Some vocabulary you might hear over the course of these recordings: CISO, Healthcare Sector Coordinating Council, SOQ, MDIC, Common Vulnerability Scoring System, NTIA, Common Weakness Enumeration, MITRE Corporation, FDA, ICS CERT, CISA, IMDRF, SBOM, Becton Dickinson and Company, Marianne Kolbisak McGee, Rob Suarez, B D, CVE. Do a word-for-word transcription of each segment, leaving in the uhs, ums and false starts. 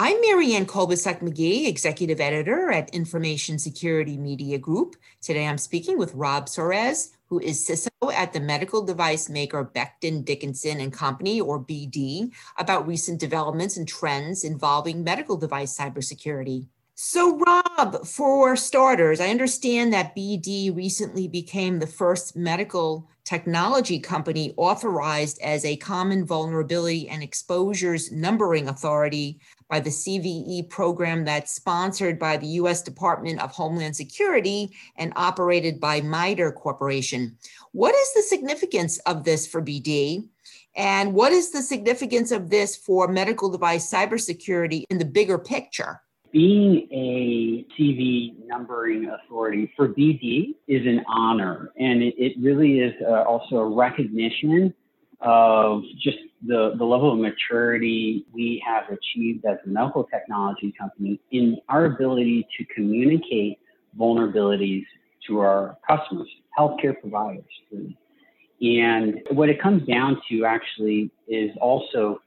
I'm Marianne Kolbisak McGee, Executive Editor at Information Security Media Group. Today I'm speaking with Rob Suarez, who is C I S O at the medical device maker Becton Dickinson and Company, or B D, about recent developments and trends involving medical device cybersecurity. So Rob, for starters, I understand that B D recently became the first medical technology company authorized as a common vulnerability and exposures numbering authority by the C V E program that's sponsored by the U S Department of Homeland Security and operated by MITRE Corporation. What is the significance of this for B D? And what is the significance of this for medical device cybersecurity in the bigger picture? Being a C V E numbering authority for B D is an honor, and it, it really is uh, also a recognition of just the, the level of maturity we have achieved as a medical technology company in our ability to communicate vulnerabilities to our customers, healthcare providers. And what it comes down to actually is also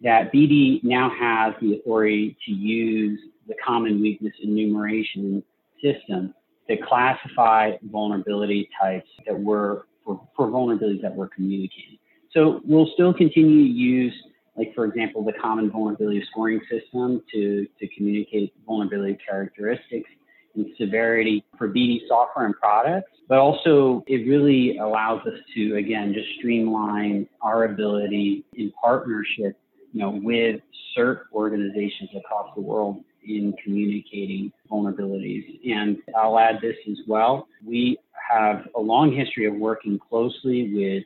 that B D now has the authority to use the Common Weakness Enumeration System to classify vulnerability types that were for, for vulnerabilities that we're communicating. So we'll still continue to use, like, for example, the Common Vulnerability Scoring System to, to communicate vulnerability characteristics and severity for B D software and products, but also it really allows us to, again, just streamline our ability in partnership, you know, with CERT organizations across the world in communicating vulnerabilities. And I'll add this as well. We have a long history of working closely with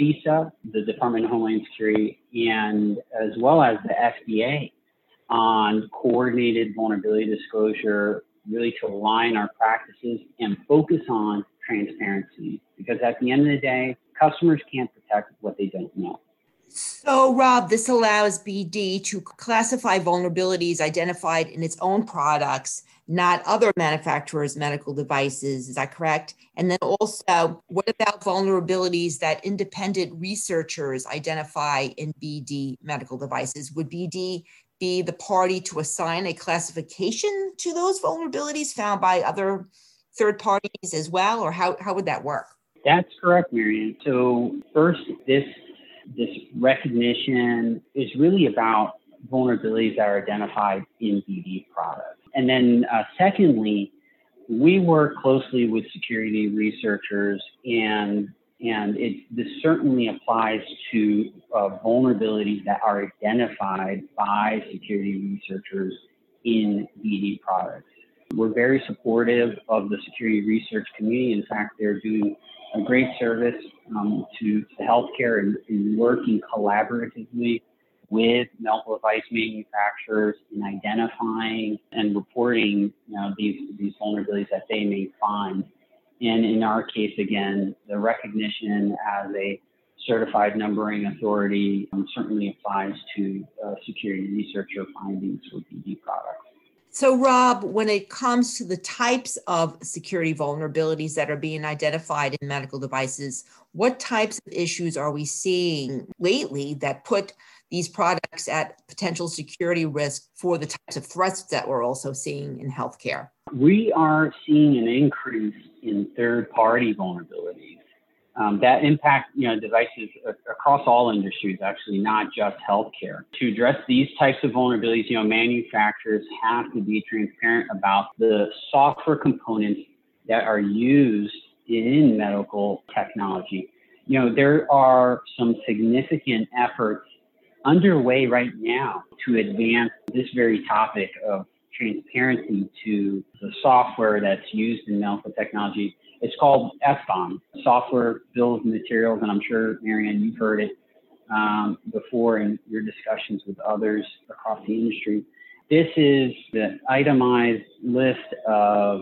CISA, the Department of Homeland Security, and as well as the F D A on coordinated vulnerability disclosure, really to align our practices and focus on transparency, because at the end of the day, customers can't protect what they don't know. So, Rob, this allows B D to classify vulnerabilities identified in its own products, not other manufacturers' medical devices. Is that correct? And then also, what about vulnerabilities that independent researchers identify in B D medical devices? Would B D be the party to assign a classification to those vulnerabilities found by other third parties as well? Or how, how would that work? That's correct, Marianne. So first, this This recognition is really about vulnerabilities that are identified in B D products. And then uh, secondly, we work closely with security researchers, and and it this certainly applies to uh, vulnerabilities that are identified by security researchers in B D products. We're very supportive of the security research community. In fact, they're doing a great service um, to, to healthcare and, and working collaboratively with medical device manufacturers in identifying and reporting, you know, these, these vulnerabilities that they may find. And in our case, again, the recognition as a certified numbering authority um, certainly applies to uh, security researcher findings for B D products. So, Rob, when it comes to the types of security vulnerabilities that are being identified in medical devices, what types of issues are we seeing lately that put these products at potential security risk for the types of threats that we're also seeing in healthcare? We are seeing an increase in third-party vulnerabilities um, that impact, you know, devices across all industries, actually, not just healthcare. To address these types of vulnerabilities, you know, manufacturers have to be transparent about the software components that are used in medical technology. You know, there are some significant efforts underway right now to advance this very topic of transparency to the software that's used in medical technology. It's called S B O M, Software Bill of Materials, and I'm sure, Marianne, you've heard it um, before in your discussions with others across the industry. This is the itemized list of,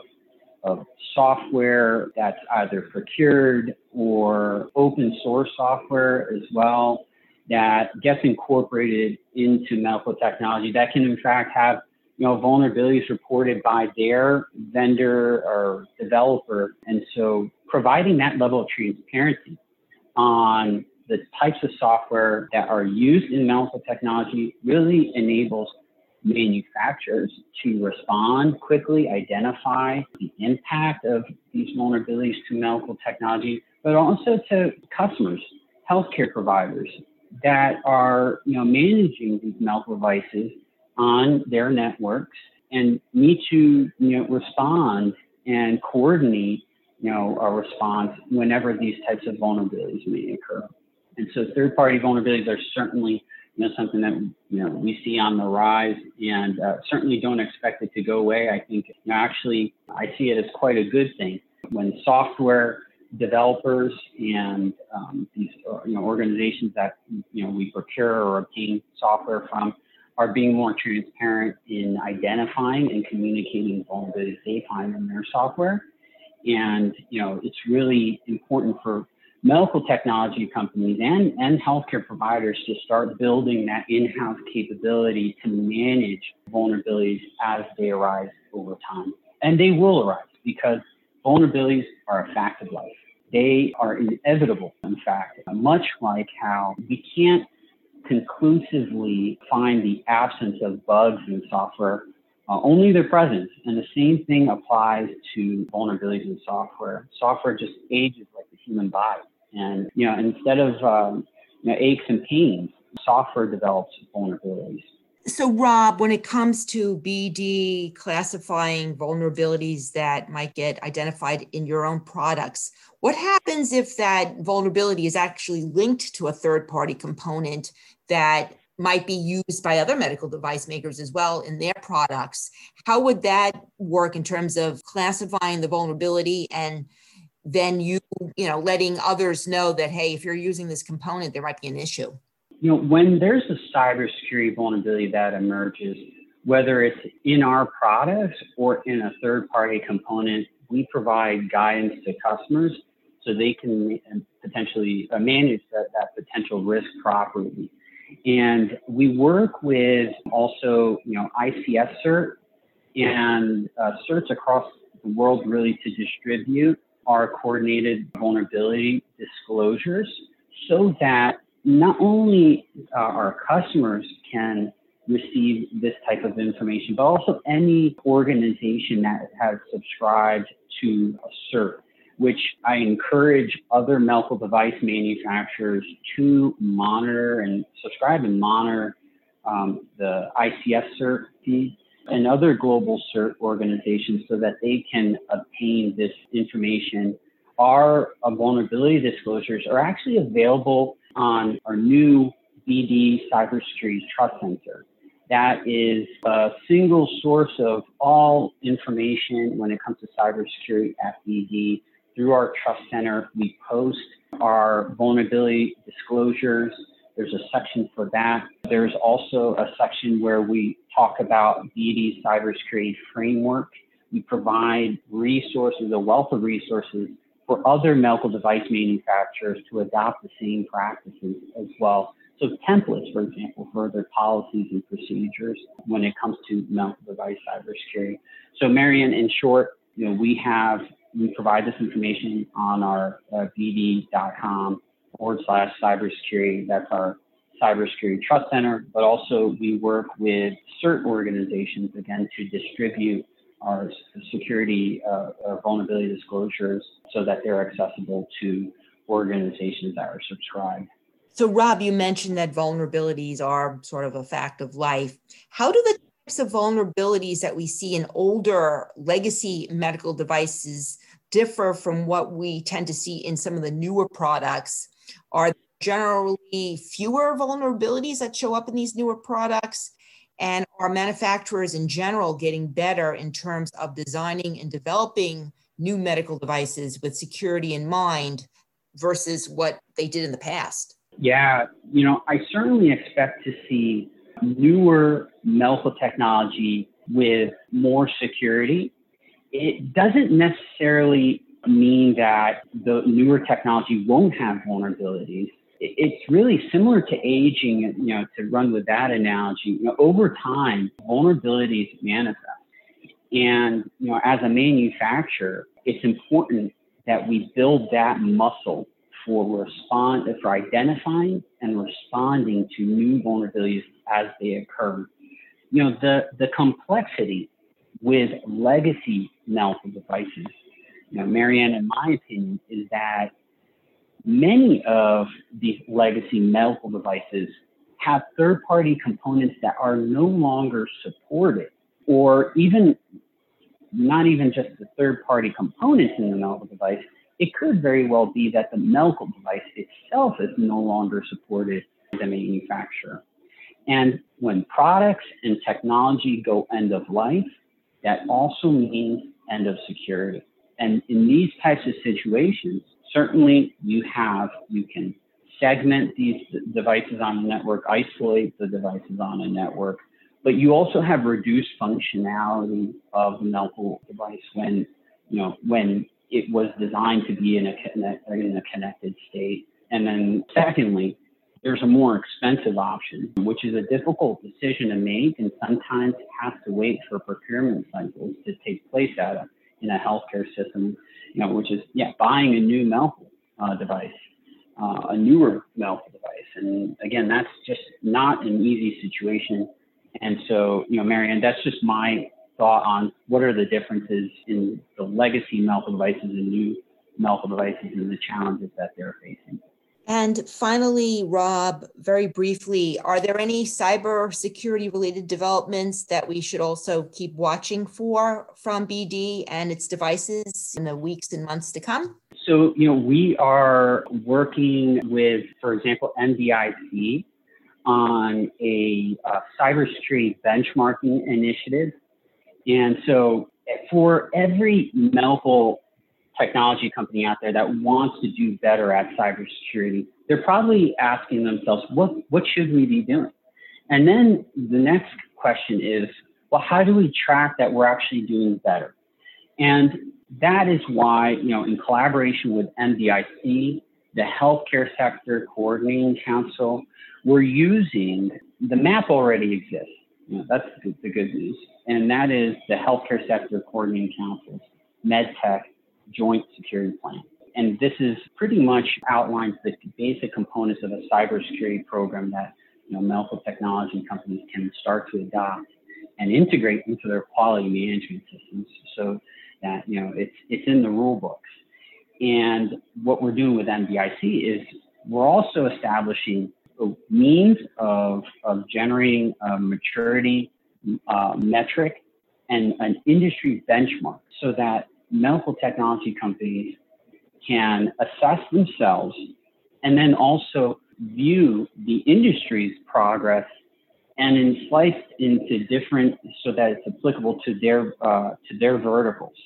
of software that's either procured or open source software as well that gets incorporated into medical technology that can, in fact, have, you know, vulnerabilities reported by their vendor or developer. And so providing that level of transparency on the types of software that are used in medical technology really enables manufacturers to respond quickly, identify the impact of these vulnerabilities to medical technology, but also to customers, healthcare providers that are, you know, managing these medical devices on their networks and need to, you know, respond and coordinate, you know, a response whenever these types of vulnerabilities may occur. And so third-party vulnerabilities are certainly, you know, something that, you know, we see on the rise, and uh, certainly don't expect it to go away. I think, you know, actually, I see it as quite a good thing when software developers and um, these, you know, organizations that, you know, we procure or obtain software from are being more transparent in identifying and communicating vulnerabilities they find in their software. And, you know, it's really important for medical technology companies and, and healthcare providers to start building that in-house capability to manage vulnerabilities as they arise over time. And they will arise because vulnerabilities are a fact of life. They are inevitable, in fact, much like how we can't conclusively find the absence of bugs in software, uh, only their presence. And the same thing applies to vulnerabilities in software. Software just ages like the human body. And, you know, instead of um, you know, aches and pains, software develops vulnerabilities. So, Rob, when it comes to B D classifying vulnerabilities that might get identified in your own products, what happens if that vulnerability is actually linked to a third-party component that might be used by other medical device makers as well in their products? How would that work in terms of classifying the vulnerability and then you, you know, letting others know that, hey, if you're using this component, there might be an issue? You know, when there's a cybersecurity vulnerability that emerges, whether it's in our products or in a third-party component, we provide guidance to customers so they can potentially manage that, that potential risk properly. And we work with also, you know, I C S CERT and uh, CERTs across the world really to distribute our coordinated vulnerability disclosures so that not only uh, our customers can receive this type of information, but also any organization that has subscribed to a CERT, which I encourage other medical device manufacturers to monitor and subscribe and monitor um, the I C S CERT feed and other global CERT organizations so that they can obtain this information. Our uh, vulnerability disclosures are actually available on our new B D Cybersecurity Trust Center. That is a single source of all information when it comes to cybersecurity at B D. Through our Trust Center, we post our vulnerability disclosures. There's a section for that. There's also a section where we talk about B D cybersecurity framework. We provide resources, a wealth of resources for other medical device manufacturers to adopt the same practices as well. So templates, for example, for their policies and procedures when it comes to medical device cybersecurity. So Marianne, in short, you know, we have, we provide this information on our uh, bd.com forward slash cybersecurity. That's our Cybersecurity Trust Center, but also we work with CERT organizations, again, to distribute our security uh, our vulnerability disclosures so that they're accessible to organizations that are subscribed. So, Rob, you mentioned that vulnerabilities are sort of a fact of life. How do the types of vulnerabilities that we see in older legacy medical devices differ from what we tend to see in some of the newer products? Are there generally fewer vulnerabilities that show up in these newer products? And are manufacturers in general getting better in terms of designing and developing new medical devices with security in mind versus what they did in the past? Yeah, you know, I certainly expect to see newer medical technology with more security. It doesn't necessarily mean that the newer technology won't have vulnerabilities. It's really similar to aging, you know, to run with that analogy. You know, over time, vulnerabilities manifest. And, you know, as a manufacturer, it's important that we build that muscle for respond, for identifying and responding to new vulnerabilities as they occur. you know, the, the complexity with legacy medical devices, you know, Marianne, in my opinion, is that many of these legacy medical devices have third-party components that are no longer supported, or even not even just the third-party components in the medical device. It could very well be that the medical device itself is no longer supported by the manufacturer. And when products and technology go end of life, that also means end of security. And in these types of situations, certainly you have, you can segment these devices on the network, isolate the devices on a network, but you also have reduced functionality of the medical device when, you know, when it was designed to be in a, connect, in a connected state. And then secondly, there's a more expensive option, which is a difficult decision to make and sometimes has to wait for procurement cycles to take place out of in a healthcare system, you know, which is, yeah, buying a new medical uh, device, uh, a newer medical device. And again, that's just not an easy situation. And so, you know, Marianne, that's just my thought on what are the differences in the legacy medical devices and new medical devices and the challenges that they're facing. And finally, Rob, very briefly, are there any cybersecurity related developments that we should also keep watching for from B D and its devices in the weeks and months to come? So, you know, we are working with, for example, M D I C on a uh, cybersecurity benchmarking initiative. And so for every medical technology company out there that wants to do better at cybersecurity, they're probably asking themselves, what, what should we be doing? And then the next question is, well, how do we track that we're actually doing better? And that is why, you know, in collaboration with M D I C, the Healthcare Sector Coordinating Council, we're using, the map already exists. You know, that's the good news. And that is the Healthcare Sector Coordinating Council's MedTech Joint Security Plan. And this is pretty much outlines the basic components of a cybersecurity program that, you know, medical technology companies can start to adopt and integrate into their quality management systems so that, you know, it's it's in the rule books. And what we're doing with M D I C is we're also establishing a means of, of generating a maturity uh, metric and an industry benchmark so that medical technology companies can assess themselves and then also view the industry's progress and then sliced into different so that it's applicable to their uh, to their verticals,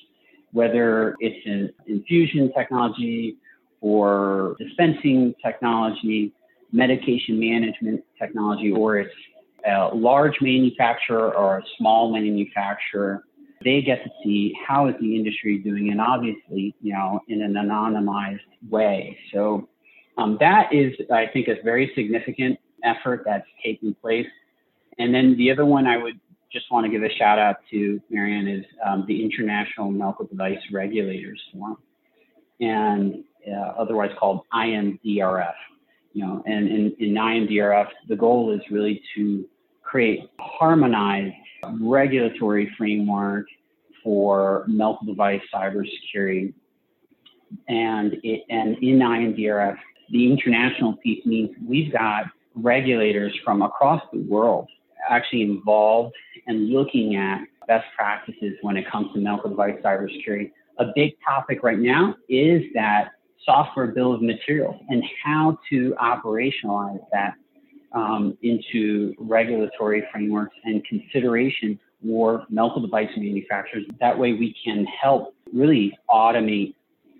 whether it's in infusion technology or dispensing technology, medication management technology, or it's a large manufacturer or a small manufacturer. They get to see how is the industry doing, and obviously, you know, in an anonymized way. So um, that is, I think, a very significant effort that's taking place. And then the other one I would just want to give a shout out to, Marianne, is um, the International Medical Device Regulators Forum, and uh, otherwise called I M D R F. You know, and in, in I M D R F, the goal is really to create harmonized regulatory framework for medical device cybersecurity. And it, and in I M D R F, the international piece means we've got regulators from across the world actually involved and looking at best practices when it comes to medical device cybersecurity. A big topic right now is that software bill of materials and how to operationalize that Um, into regulatory frameworks and consideration for medical device manufacturers. That way we can help really automate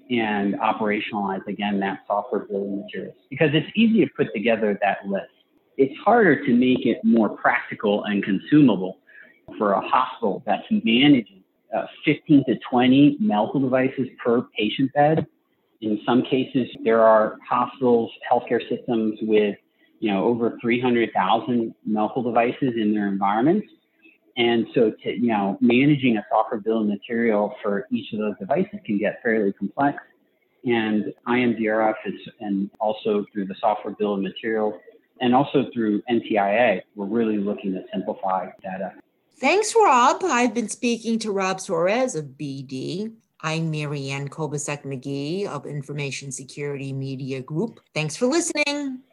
and operationalize, again, that software bill of materials. Because it's easy to put together that list. It's harder to make it more practical and consumable for a hospital that's managing uh, fifteen to twenty medical devices per patient bed. In some cases, there are hospitals, healthcare systems with you know, over three hundred thousand medical devices in their environments. And so, to, you know, managing a software bill of material for each of those devices can get fairly complex. And I M D R F is, and also through the software bill of materials, And also through N T I A, we're really looking to simplify data. Thanks, Rob. I've been speaking to Rob Suarez of B D. I'm Marianne Kolbisak McGee of Information Security Media Group. Thanks for listening.